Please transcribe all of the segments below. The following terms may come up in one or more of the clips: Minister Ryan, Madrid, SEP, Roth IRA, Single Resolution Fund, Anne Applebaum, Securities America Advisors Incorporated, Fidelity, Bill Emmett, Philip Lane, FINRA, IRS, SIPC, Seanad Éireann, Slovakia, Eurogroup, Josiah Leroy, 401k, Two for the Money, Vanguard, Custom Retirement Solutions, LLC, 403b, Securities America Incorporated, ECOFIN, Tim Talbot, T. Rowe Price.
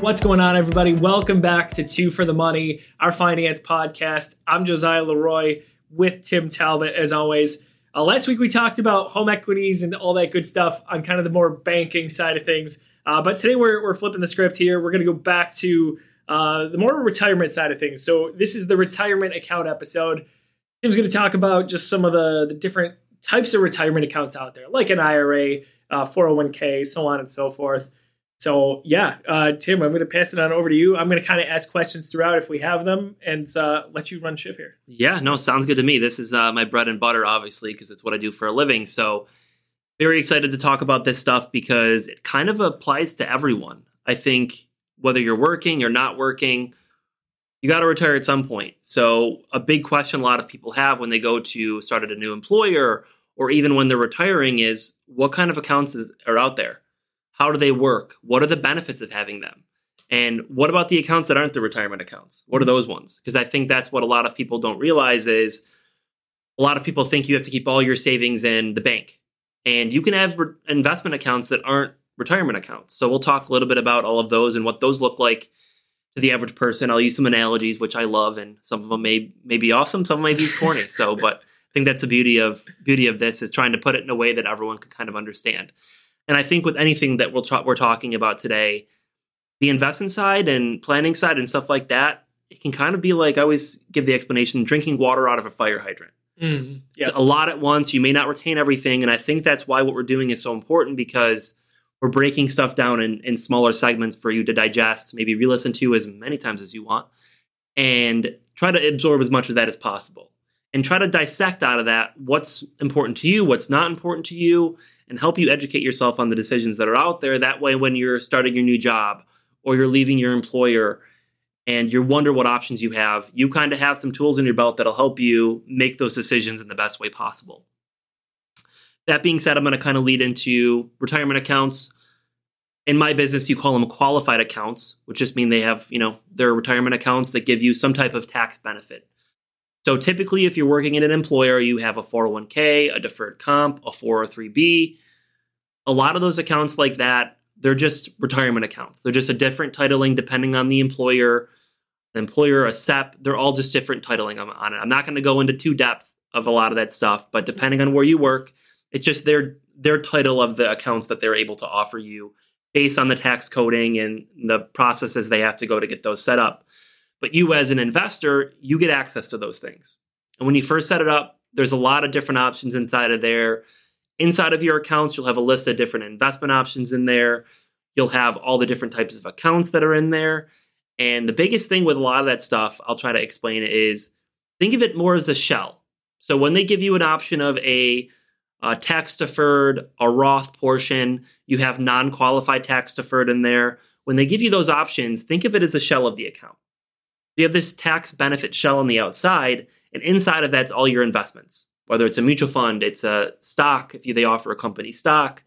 What's going on, everybody? Welcome back to Two for the Money, our finance podcast. I'm Josiah Leroy with Tim Talbot, as always. Last week, we talked about home equities and all that good stuff on kind of the more banking side of things. But today, we're flipping the script here. We're going to go back to the more retirement side of things. So this is the retirement account episode. Tim's going to talk about just some of the different types of retirement accounts out there, like an IRA, 401k, so on and so forth. So yeah, Tim, I'm going to pass it on over to you. I'm going to kind of ask questions throughout if we have them and let you run ship here. Yeah, no, sounds good to me. This is my bread and butter, obviously, because it's what I do for a living. So very excited to talk about this stuff because it kind of applies to everyone. I think whether you're working or not working, you got to retire at some point. So a big question a lot of people have when they go to start at a new employer or even when they're retiring is what kind of accounts are out there? How do they work? What are the benefits of having them? And what about the accounts that aren't the retirement accounts? What are those ones? Because I think that's what a lot of people don't realize is a lot of people think you have to keep all your savings in the bank. And you can have investment accounts that aren't retirement accounts. So we'll talk a little bit about all of those and what those look like to the average person. I'll use some analogies, which I love, and some of them may be awesome, some may be corny. But I think that's the beauty of this is trying to put it in a way that everyone can kind of understand. And I think with anything that we're talking about today, the investment side and planning side and stuff like that, it can kind of be like, I always give the explanation, drinking water out of a fire hydrant. Mm-hmm. Yep. It's a lot at once. You may not retain everything. And I think that's why what we're doing is so important because we're breaking stuff down in smaller segments for you to digest, maybe re-listen to as many times as you want, and try to absorb as much of that as possible. And try to dissect out of that what's important to you, what's not important to you, and help you educate yourself on the decisions that are out there. That way, when you're starting your new job or you're leaving your employer and you wonder what options you have, you kind of have some tools in your belt that'll help you make those decisions in the best way possible. That being said, I'm going to kind of lead into retirement accounts. In my business, you call them qualified accounts, which just mean they have, their retirement accounts that give you some type of tax benefit. So typically, if you're working at an employer, you have a 401k, a deferred comp, a 403b. A lot of those accounts like that, they're just retirement accounts. They're just a different titling depending on the employer, a SEP. They're all just different titling on it. I'm not going to go into too depth of a lot of that stuff, but depending on where you work, it's just their title of the accounts that they're able to offer you based on the tax coding and the processes they have to go to get those set up. But you as an investor, you get access to those things. And when you first set it up, there's a lot of different options inside of there. Inside of your accounts, you'll have a list of different investment options in there. You'll have all the different types of accounts that are in there. And the biggest thing with a lot of that stuff, I'll try to explain it, is think of it more as a shell. So when they give you an option of a tax deferred, a Roth portion, you have non-qualified tax deferred in there. When they give you those options, think of it as a shell of the account. You have this tax benefit shell on the outside, and inside of that's all your investments, whether it's a mutual fund, it's a stock, if they offer a company stock,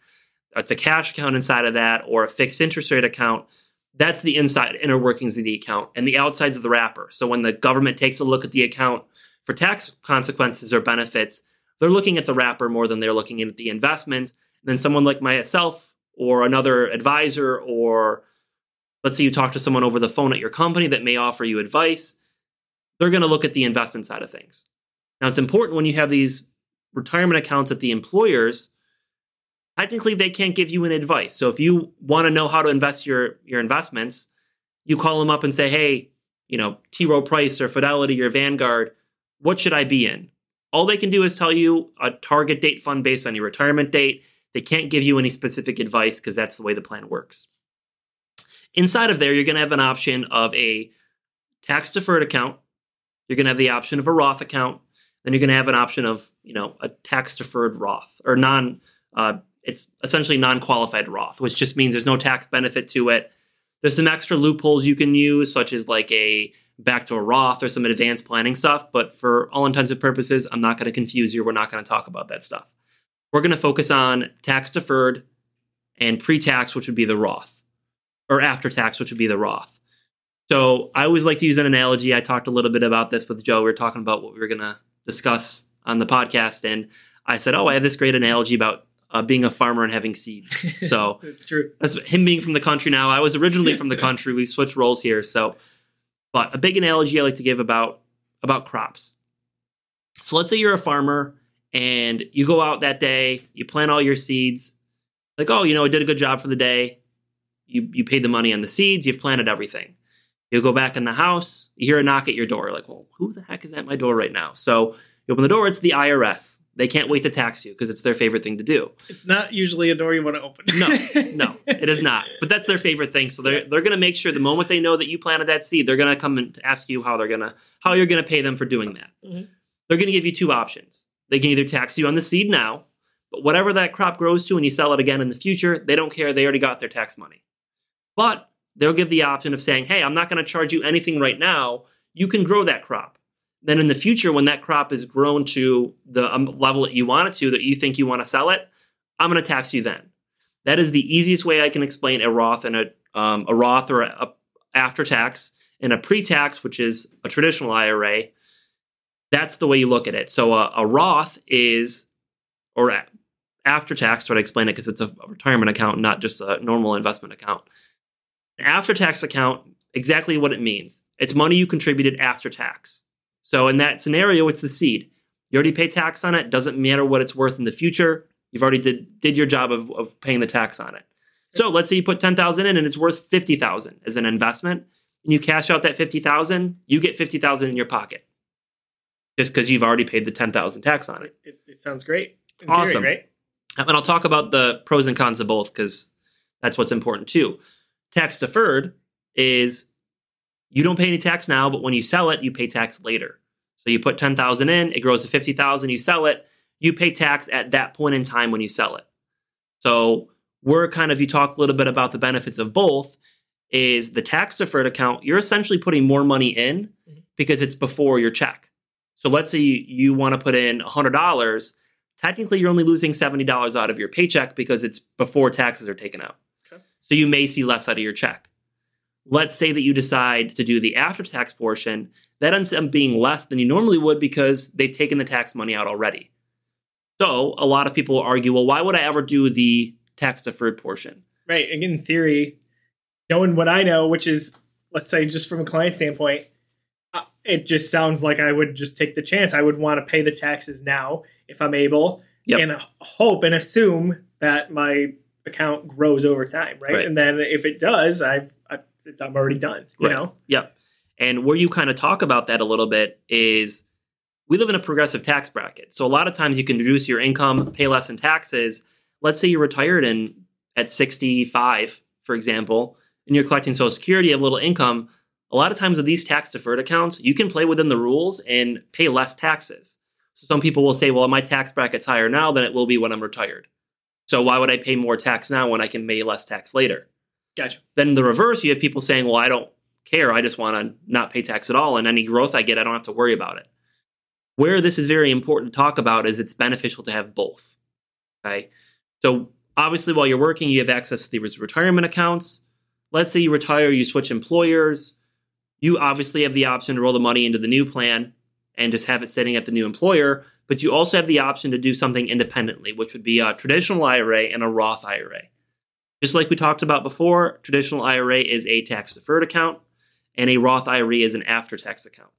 it's a cash account inside of that, or a fixed interest rate account. That's the inside inner workings of the account, and the outside's of the wrapper. So when the government takes a look at the account for tax consequences or benefits, they're looking at the wrapper more than they're looking at the investments. And then someone like myself or another advisor, or let's say you talk to someone over the phone at your company that may offer you advice, they're going to look at the investment side of things. Now, it's important when you have these retirement accounts at the employers, technically they can't give you an advice. So if you want to know how to invest your investments, you call them up and say, hey, T. Rowe Price or Fidelity or Vanguard, what should I be in? All they can do is tell you a target date fund based on your retirement date. They can't give you any specific advice because that's the way the plan works. Inside of there, you're going to have an option of a tax-deferred account. You're going to have the option of a Roth account. Then you're going to have an option of, a tax-deferred Roth or it's essentially non-qualified Roth, which just means there's no tax benefit to it. There's some extra loopholes you can use, such as like a backdoor Roth or some advanced planning stuff. But for all intents and purposes, I'm not going to confuse you. We're not going to talk about that stuff. We're going to focus on tax-deferred and pre-tax, which would be the Roth, or after tax, which would be the Roth. So I always like to use an analogy. I talked a little bit about this with Joe. We were talking about what we were going to discuss on the podcast. And I said, I have this great analogy about being a farmer and having seeds. So it's true. That's him being from the country now. I was originally from the country. We switched roles here. So, but a big analogy I like to give about crops. So let's say you're a farmer and you go out that day, you plant all your seeds. Like, oh, you know, I did a good job for the day. You paid the money on the seeds. You've planted everything. You go back in the house. You hear a knock at your door. Like, well, who the heck is at my door right now? So you open the door. It's the IRS. They can't wait to tax you because it's their favorite thing to do. It's not usually a door you want to open. No, it is not. But that's their favorite thing. So they're going to make sure the moment they know that you planted that seed, they're going to come and ask you how you're going to pay them for doing that. Mm-hmm. They're going to give you two options. They can either tax you on the seed now, but whatever that crop grows to and you sell it again in the future, they don't care. They already got their tax money. But they'll give the option of saying, hey, I'm not going to charge you anything right now. You can grow that crop. Then in the future, when that crop is grown to the level that you want it to, that you think you want to sell it, I'm going to tax you then. That is the easiest way I can explain a Roth and a Roth or a after-tax and a pre-tax, which is a traditional IRA. That's the way you look at it. So a Roth is, or after-tax, try to explain it because it's a retirement account, not just a normal investment account. An after-tax account, exactly what it means. It's money you contributed after tax. So in that scenario, it's the seed. You already pay tax on it. Doesn't matter what it's worth in the future. You've already did your job of paying the tax on it. So let's say you put $10,000 in and it's worth $50,000 as an investment. And you cash out that $50,000, you get $50,000 in your pocket. Just because you've already paid the $10,000 tax on it. It sounds great. Awesome. Theory, right? And I'll talk about the pros and cons of both because that's what's important too. Tax deferred is you don't pay any tax now, but when you sell it, you pay tax later. So you put $10,000 in, it grows to $50,000, you sell it, you pay tax at that point in time when you sell it. So you talk a little bit about the benefits of both, is the tax deferred account, you're essentially putting more money in because it's before your check. So let's say you want to put in $100, technically you're only losing $70 out of your paycheck because it's before taxes are taken out. Okay. So you may see less out of your check. Let's say that you decide to do the after-tax portion. That ends up being less than you normally would because they've taken the tax money out already. So a lot of people argue, well, why would I ever do the tax-deferred portion? Right. And in theory, knowing what I know, which is, let's say, just from a client standpoint, it just sounds like I would just take the chance. I would want to pay the taxes now if I'm able, yep, and hope and assume that my account grows over time, right? And then if it does, I'm already done, you know? Yep. And where you kind of talk about that a little bit is we live in a progressive tax bracket. So a lot of times you can reduce your income, pay less in taxes. Let's say you're retired at 65, for example, and you're collecting Social Security, a little income. A lot of times with these tax deferred accounts, you can play within the rules and pay less taxes. So some people will say, well, my tax bracket's higher now than it will be when I'm retired. So why would I pay more tax now when I can pay less tax later? Gotcha. Then the reverse, you have people saying, well, I don't care. I just want to not pay tax at all. And any growth I get, I don't have to worry about it. Where this is very important to talk about is it's beneficial to have both. Okay. So obviously, while you're working, you have access to these retirement accounts. Let's say you retire, you switch employers. You obviously have the option to roll the money into the new plan and just have it sitting at the new employer. But you also have the option to do something independently, which would be a traditional IRA and a Roth IRA. Just like we talked about before, traditional IRA is a tax-deferred account, and a Roth IRA is an after-tax account.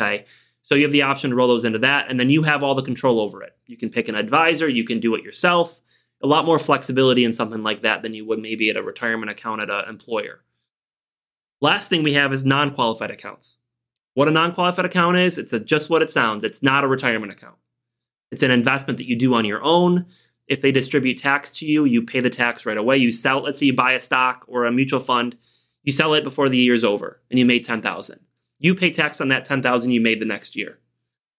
Okay, so you have the option to roll those into that, and then you have all the control over it. You can pick an advisor. You can do it yourself. A lot more flexibility in something like that than you would maybe at a retirement account at an employer. Last thing we have is non-qualified accounts. What a non-qualified account is, it's just what it sounds. It's not a retirement account. It's an investment that you do on your own. If they distribute tax to you, you pay the tax right away. You sell, let's say you buy a stock or a mutual fund, you sell it before the year's over and you made $10,000. You pay tax on that $10,000 you made the next year.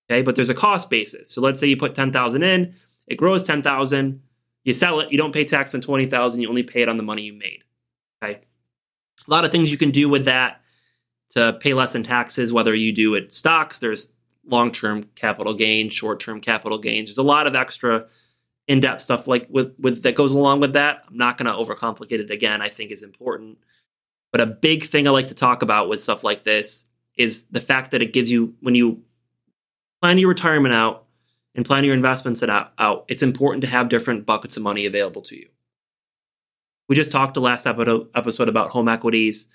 Okay, but there's a cost basis. So let's say you put $10,000 in, it grows $10,000, you sell it, you don't pay tax on $20,000, you only pay it on the money you made. Okay. A lot of things you can do with that to pay less in taxes, whether you do it stocks, there's long-term capital gain, short-term capital gains. There's a lot of extra in-depth stuff like with that goes along with that. I'm not going to overcomplicate it again, I think is important. But a big thing I like to talk about with stuff like this is the fact that it gives you, when you plan your retirement out and plan your investments out, it's important to have different buckets of money available to you. We just talked the last episode about home equities.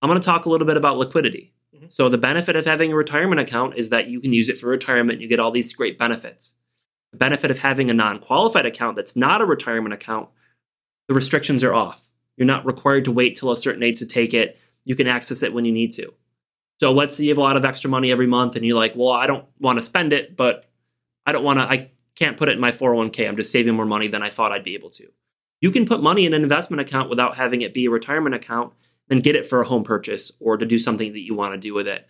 I'm going to talk a little bit about liquidity. Mm-hmm. So the benefit of having a retirement account is that you can use it for retirement. You get all these great benefits. The benefit of having a non-qualified account that's not a retirement account, the restrictions are off. You're not required to wait till a certain age to take it. You can access it when you need to. So let's say you have a lot of extra money every month and you're like, well, I don't want to spend it, but I can't put it in my 401k. I'm just saving more money than I thought I'd be able to. You can put money in an investment account without having it be a retirement account and get it for a home purchase or to do something that you want to do with it.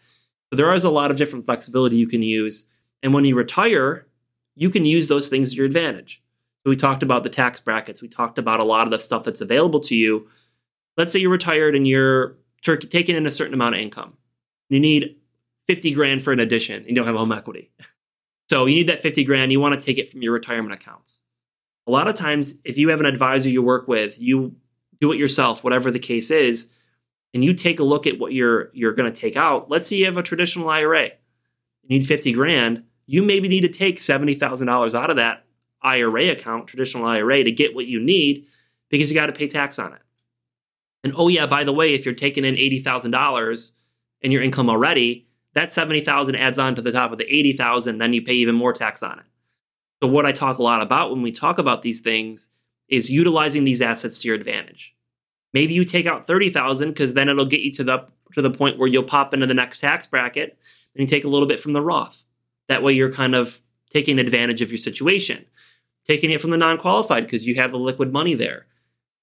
So there is a lot of different flexibility you can use. And when you retire, you can use those things to your advantage. So we talked about the tax brackets. We talked about a lot of the stuff that's available to you. Let's say you're retired and you're taking in a certain amount of income. You need $50,000 for an addition. You don't have home equity. So you need that $50,000. You want to take it from your retirement accounts. A lot of times, if you have an advisor you work with, you do it yourself, whatever the case is, and you take a look at what you're going to take out. Let's say you have a traditional IRA. You need $50,000. You maybe need to take $70,000 out of that IRA account, traditional IRA, to get what you need because you got to pay tax on it. And oh yeah, by the way, if you're taking in $80,000 in your income already, that $70,000 adds on to the top of the $80,000, then you pay even more tax on it. So what I talk a lot about when we talk about these things is utilizing these assets to your advantage. Maybe you take out $30,000 because then it'll get you to the point where you'll pop into the next tax bracket and you take a little bit from the Roth. That way you're kind of taking advantage of your situation. Taking it from the non-qualified because you have the liquid money there.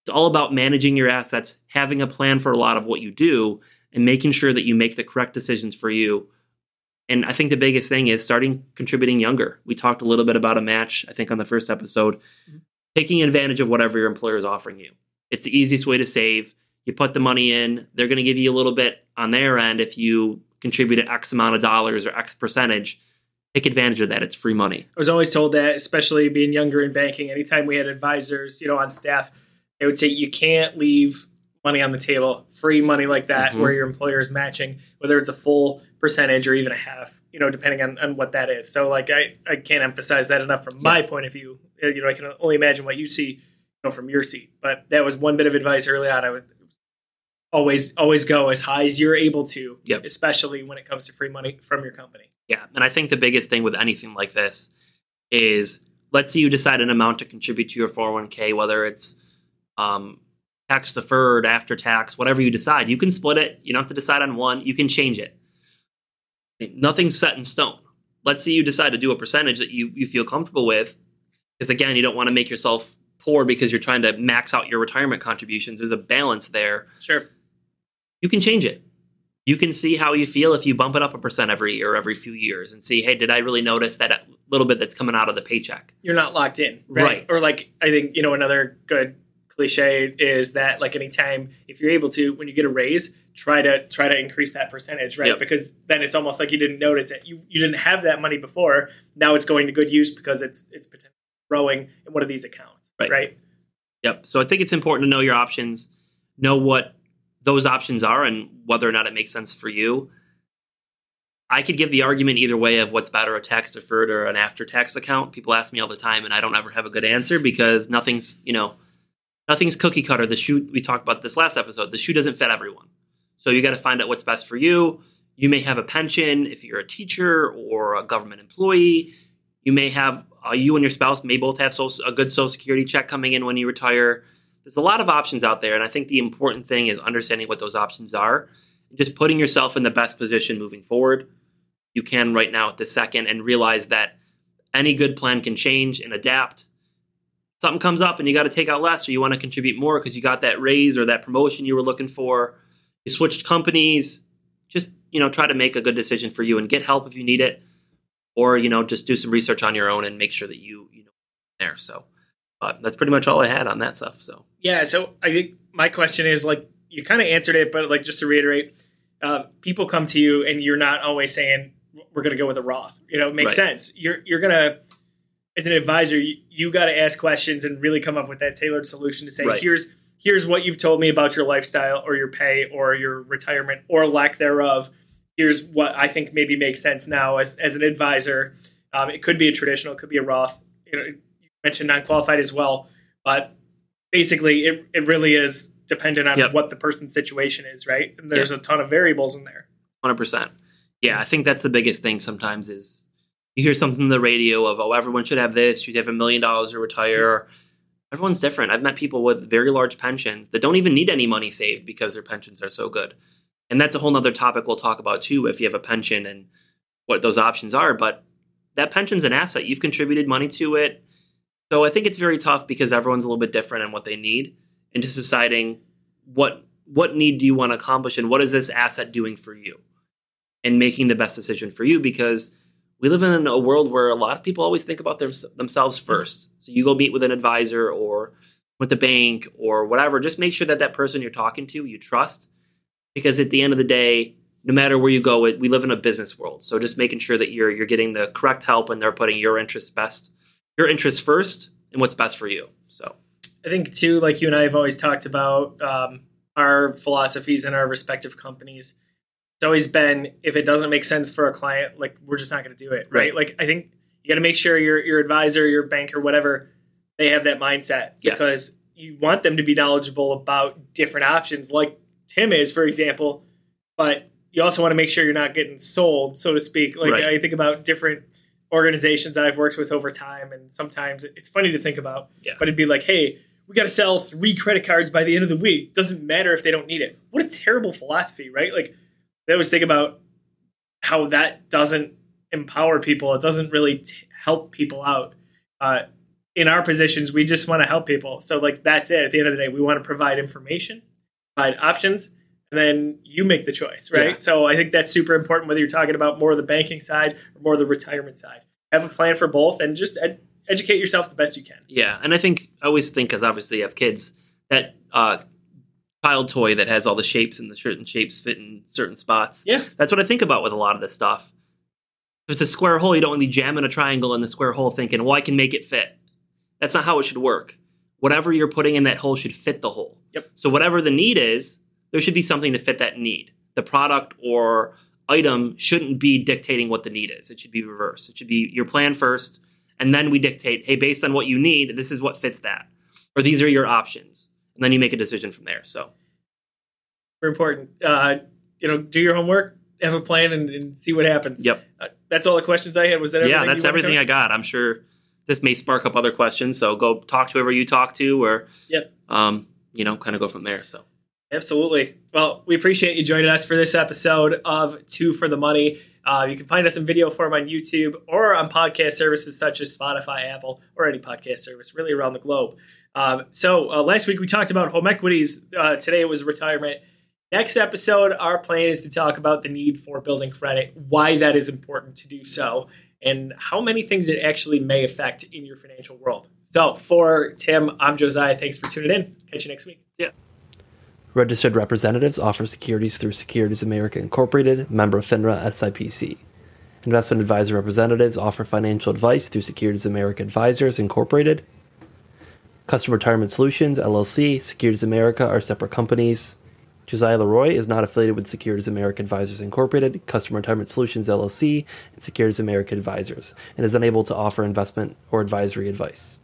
It's all about managing your assets, having a plan for a lot of what you do, and making sure that you make the correct decisions for you. And I think the biggest thing is starting contributing younger. We talked a little bit about a match, I think, on the first episode. Mm-hmm. Taking advantage of whatever your employer is offering you. It's the easiest way to save. You put the money in. They're going to give you a little bit on their end if you contribute an X amount of dollars or X percentage. Take advantage of that. It's free money. I was always told that, especially being younger in banking, anytime we had advisors, on staff, they would say you can't leave money on the table, free money like that, mm-hmm. where your employer is matching, whether it's a full percentage or even a half, depending on what that is. So like I can't emphasize that enough from my point of view. I can only imagine what you see, from your seat. But that was one bit of advice early on. I would always go as high as you're able to, especially when it comes to free money from your company. Yeah. And I think the biggest thing with anything like this is, let's say you decide an amount to contribute to your 401k, whether it's tax deferred, after tax, whatever you decide. You can split it. You don't have to decide on one. You can change it. Nothing's set in stone. Let's say you decide to do a percentage that you feel comfortable with, because again, you don't want to make yourself poor because you're trying to max out your retirement contributions. There's a balance there. Sure. You can change it. You can see how you feel if you bump it up 1% every year or every few years and see, hey, did I really notice that little bit that's coming out of the paycheck? You're not locked in, right? Or like, I think, another good cliche is that like anytime, if you're able to, when you get a raise, try to increase that percentage, right? Yep. Because then it's almost like you didn't notice it. You didn't have that money before. Now it's going to good use because it's potentially growing in one of these accounts, right? Yep. So I think it's important to know your options, know what those options are and whether or not it makes sense for you. I could give the argument either way of what's better, a tax deferred or an after tax account. People ask me all the time and I don't ever have a good answer because nothing's cookie cutter. The shoe, we talked about this last episode, the shoe doesn't fit everyone. So you got to find out what's best for you. You may have a pension if you're a teacher or a government employee. You may have, you and your spouse may both have a good Social Security check coming in when you retire. There's a lot of options out there, and I think the important thing is understanding what those options are and just putting yourself in the best position moving forward. You can right now at this second and realize that any good plan can change and adapt. Something comes up and you got to take out less or you want to contribute more because you got that raise or that promotion you were looking for. You switched companies. Just, try to make a good decision for you and get help if you need it. Or, just do some research on your own and make sure that you there. So that's pretty much all I had on that stuff. So, yeah. So I think my question is like, you kind of answered it, but like, just to reiterate, people come to you and you're not always saying we're going to go with a Roth, it makes sense. You're going to, as an advisor, you got to ask questions and really come up with that tailored solution to say, here's what you've told me about your lifestyle or your pay or your retirement or lack thereof. Here's what I think maybe makes sense now as an advisor. It could be a traditional, it could be a Roth. You mentioned non-qualified as well, but basically it really is dependent on what the person's situation is, right? And there's a ton of variables in there. 100%. Yeah, I think that's the biggest thing sometimes is you hear something on the radio of, oh, everyone should have this, you should have $1 million to retire. Mm-hmm. Everyone's different. I've met people with very large pensions that don't even need any money saved because their pensions are so good. And that's a whole nother topic we'll talk about too, if you have a pension and what those options are. But that pension's an asset. You've contributed money to it. So I think it's very tough because everyone's a little bit different in what they need and just deciding what need do you want to accomplish and what is this asset doing for you and making the best decision for you, because we live in a world where a lot of people always think about themselves first. So you go meet with an advisor or with the bank or whatever. Just make sure that that person you're talking to, you trust. Because at the end of the day, no matter where you go, we live in a business world. So just making sure that you're getting the correct help and they're putting your interests first and what's best for you. So I think, too, like you and I have always talked about our philosophies in our respective companies. It's always been, if it doesn't make sense for a client, like we're just not going to do it, right? Like I think you got to make sure your advisor, your banker, whatever, they have that mindset because you want them to be knowledgeable about different options, like Tim is, for example. But you also want to make sure you're not getting sold, so to speak. Like I think about different organizations that I've worked with over time, and sometimes it's funny to think about. Yeah. But it'd be like, hey, we got to sell 3 credit cards by the end of the week. Doesn't matter if they don't need it. What a terrible philosophy, right? Like, I always think about how that doesn't empower people. It doesn't really help people out. In our positions, we just want to help people. So like that's it. At the end of the day, we want to provide information, provide options, and then you make the choice, right? Yeah. So I think that's super important, whether you're talking about more of the banking side or more of the retirement side. Have a plan for both and just educate yourself the best you can. Yeah, and I always think, because obviously you have kids, that child toy that has all the shapes and the certain shapes fit in certain spots. Yeah. That's what I think about with a lot of this stuff. If it's a square hole, you don't want to be jamming a triangle in the square hole thinking, well, I can make it fit. That's not how it should work. Whatever you're putting in that hole should fit the hole. Yep. So whatever the need is, there should be something to fit that need. The product or item shouldn't be dictating what the need is. It should be reversed. It should be your plan first, and then we dictate, hey, based on what you need, this is what fits that. Or these are your options. And then you make a decision from there. So, very important. Do your homework, have a plan, and see what happens. Yep. That's all the questions I had. Was that everything? Yeah, that's everything I got. I'm sure this may spark up other questions. So go talk to whoever you talk to, or kind of go from there. So, absolutely. Well, we appreciate you joining us for this episode of Two for the Money. You can find us in video form on YouTube or on podcast services such as Spotify, Apple, or any podcast service really around the globe. So last week we talked about home equities. Today it was retirement. Next episode, our plan is to talk about the need for building credit, why that is important to do so, and how many things it actually may affect in your financial world. So for Tim, I'm Josiah. Thanks for tuning in. Catch you next week. Yeah. Registered representatives offer securities through Securities America Incorporated, member of FINRA, SIPC. Investment advisor representatives offer financial advice through Securities America Advisors Incorporated. Custom Retirement Solutions, LLC, Securities America are separate companies. Josiah Leroy is not affiliated with Securities America Advisors Incorporated, Custom Retirement Solutions, LLC, and Securities America Advisors, and is unable to offer investment or advisory advice.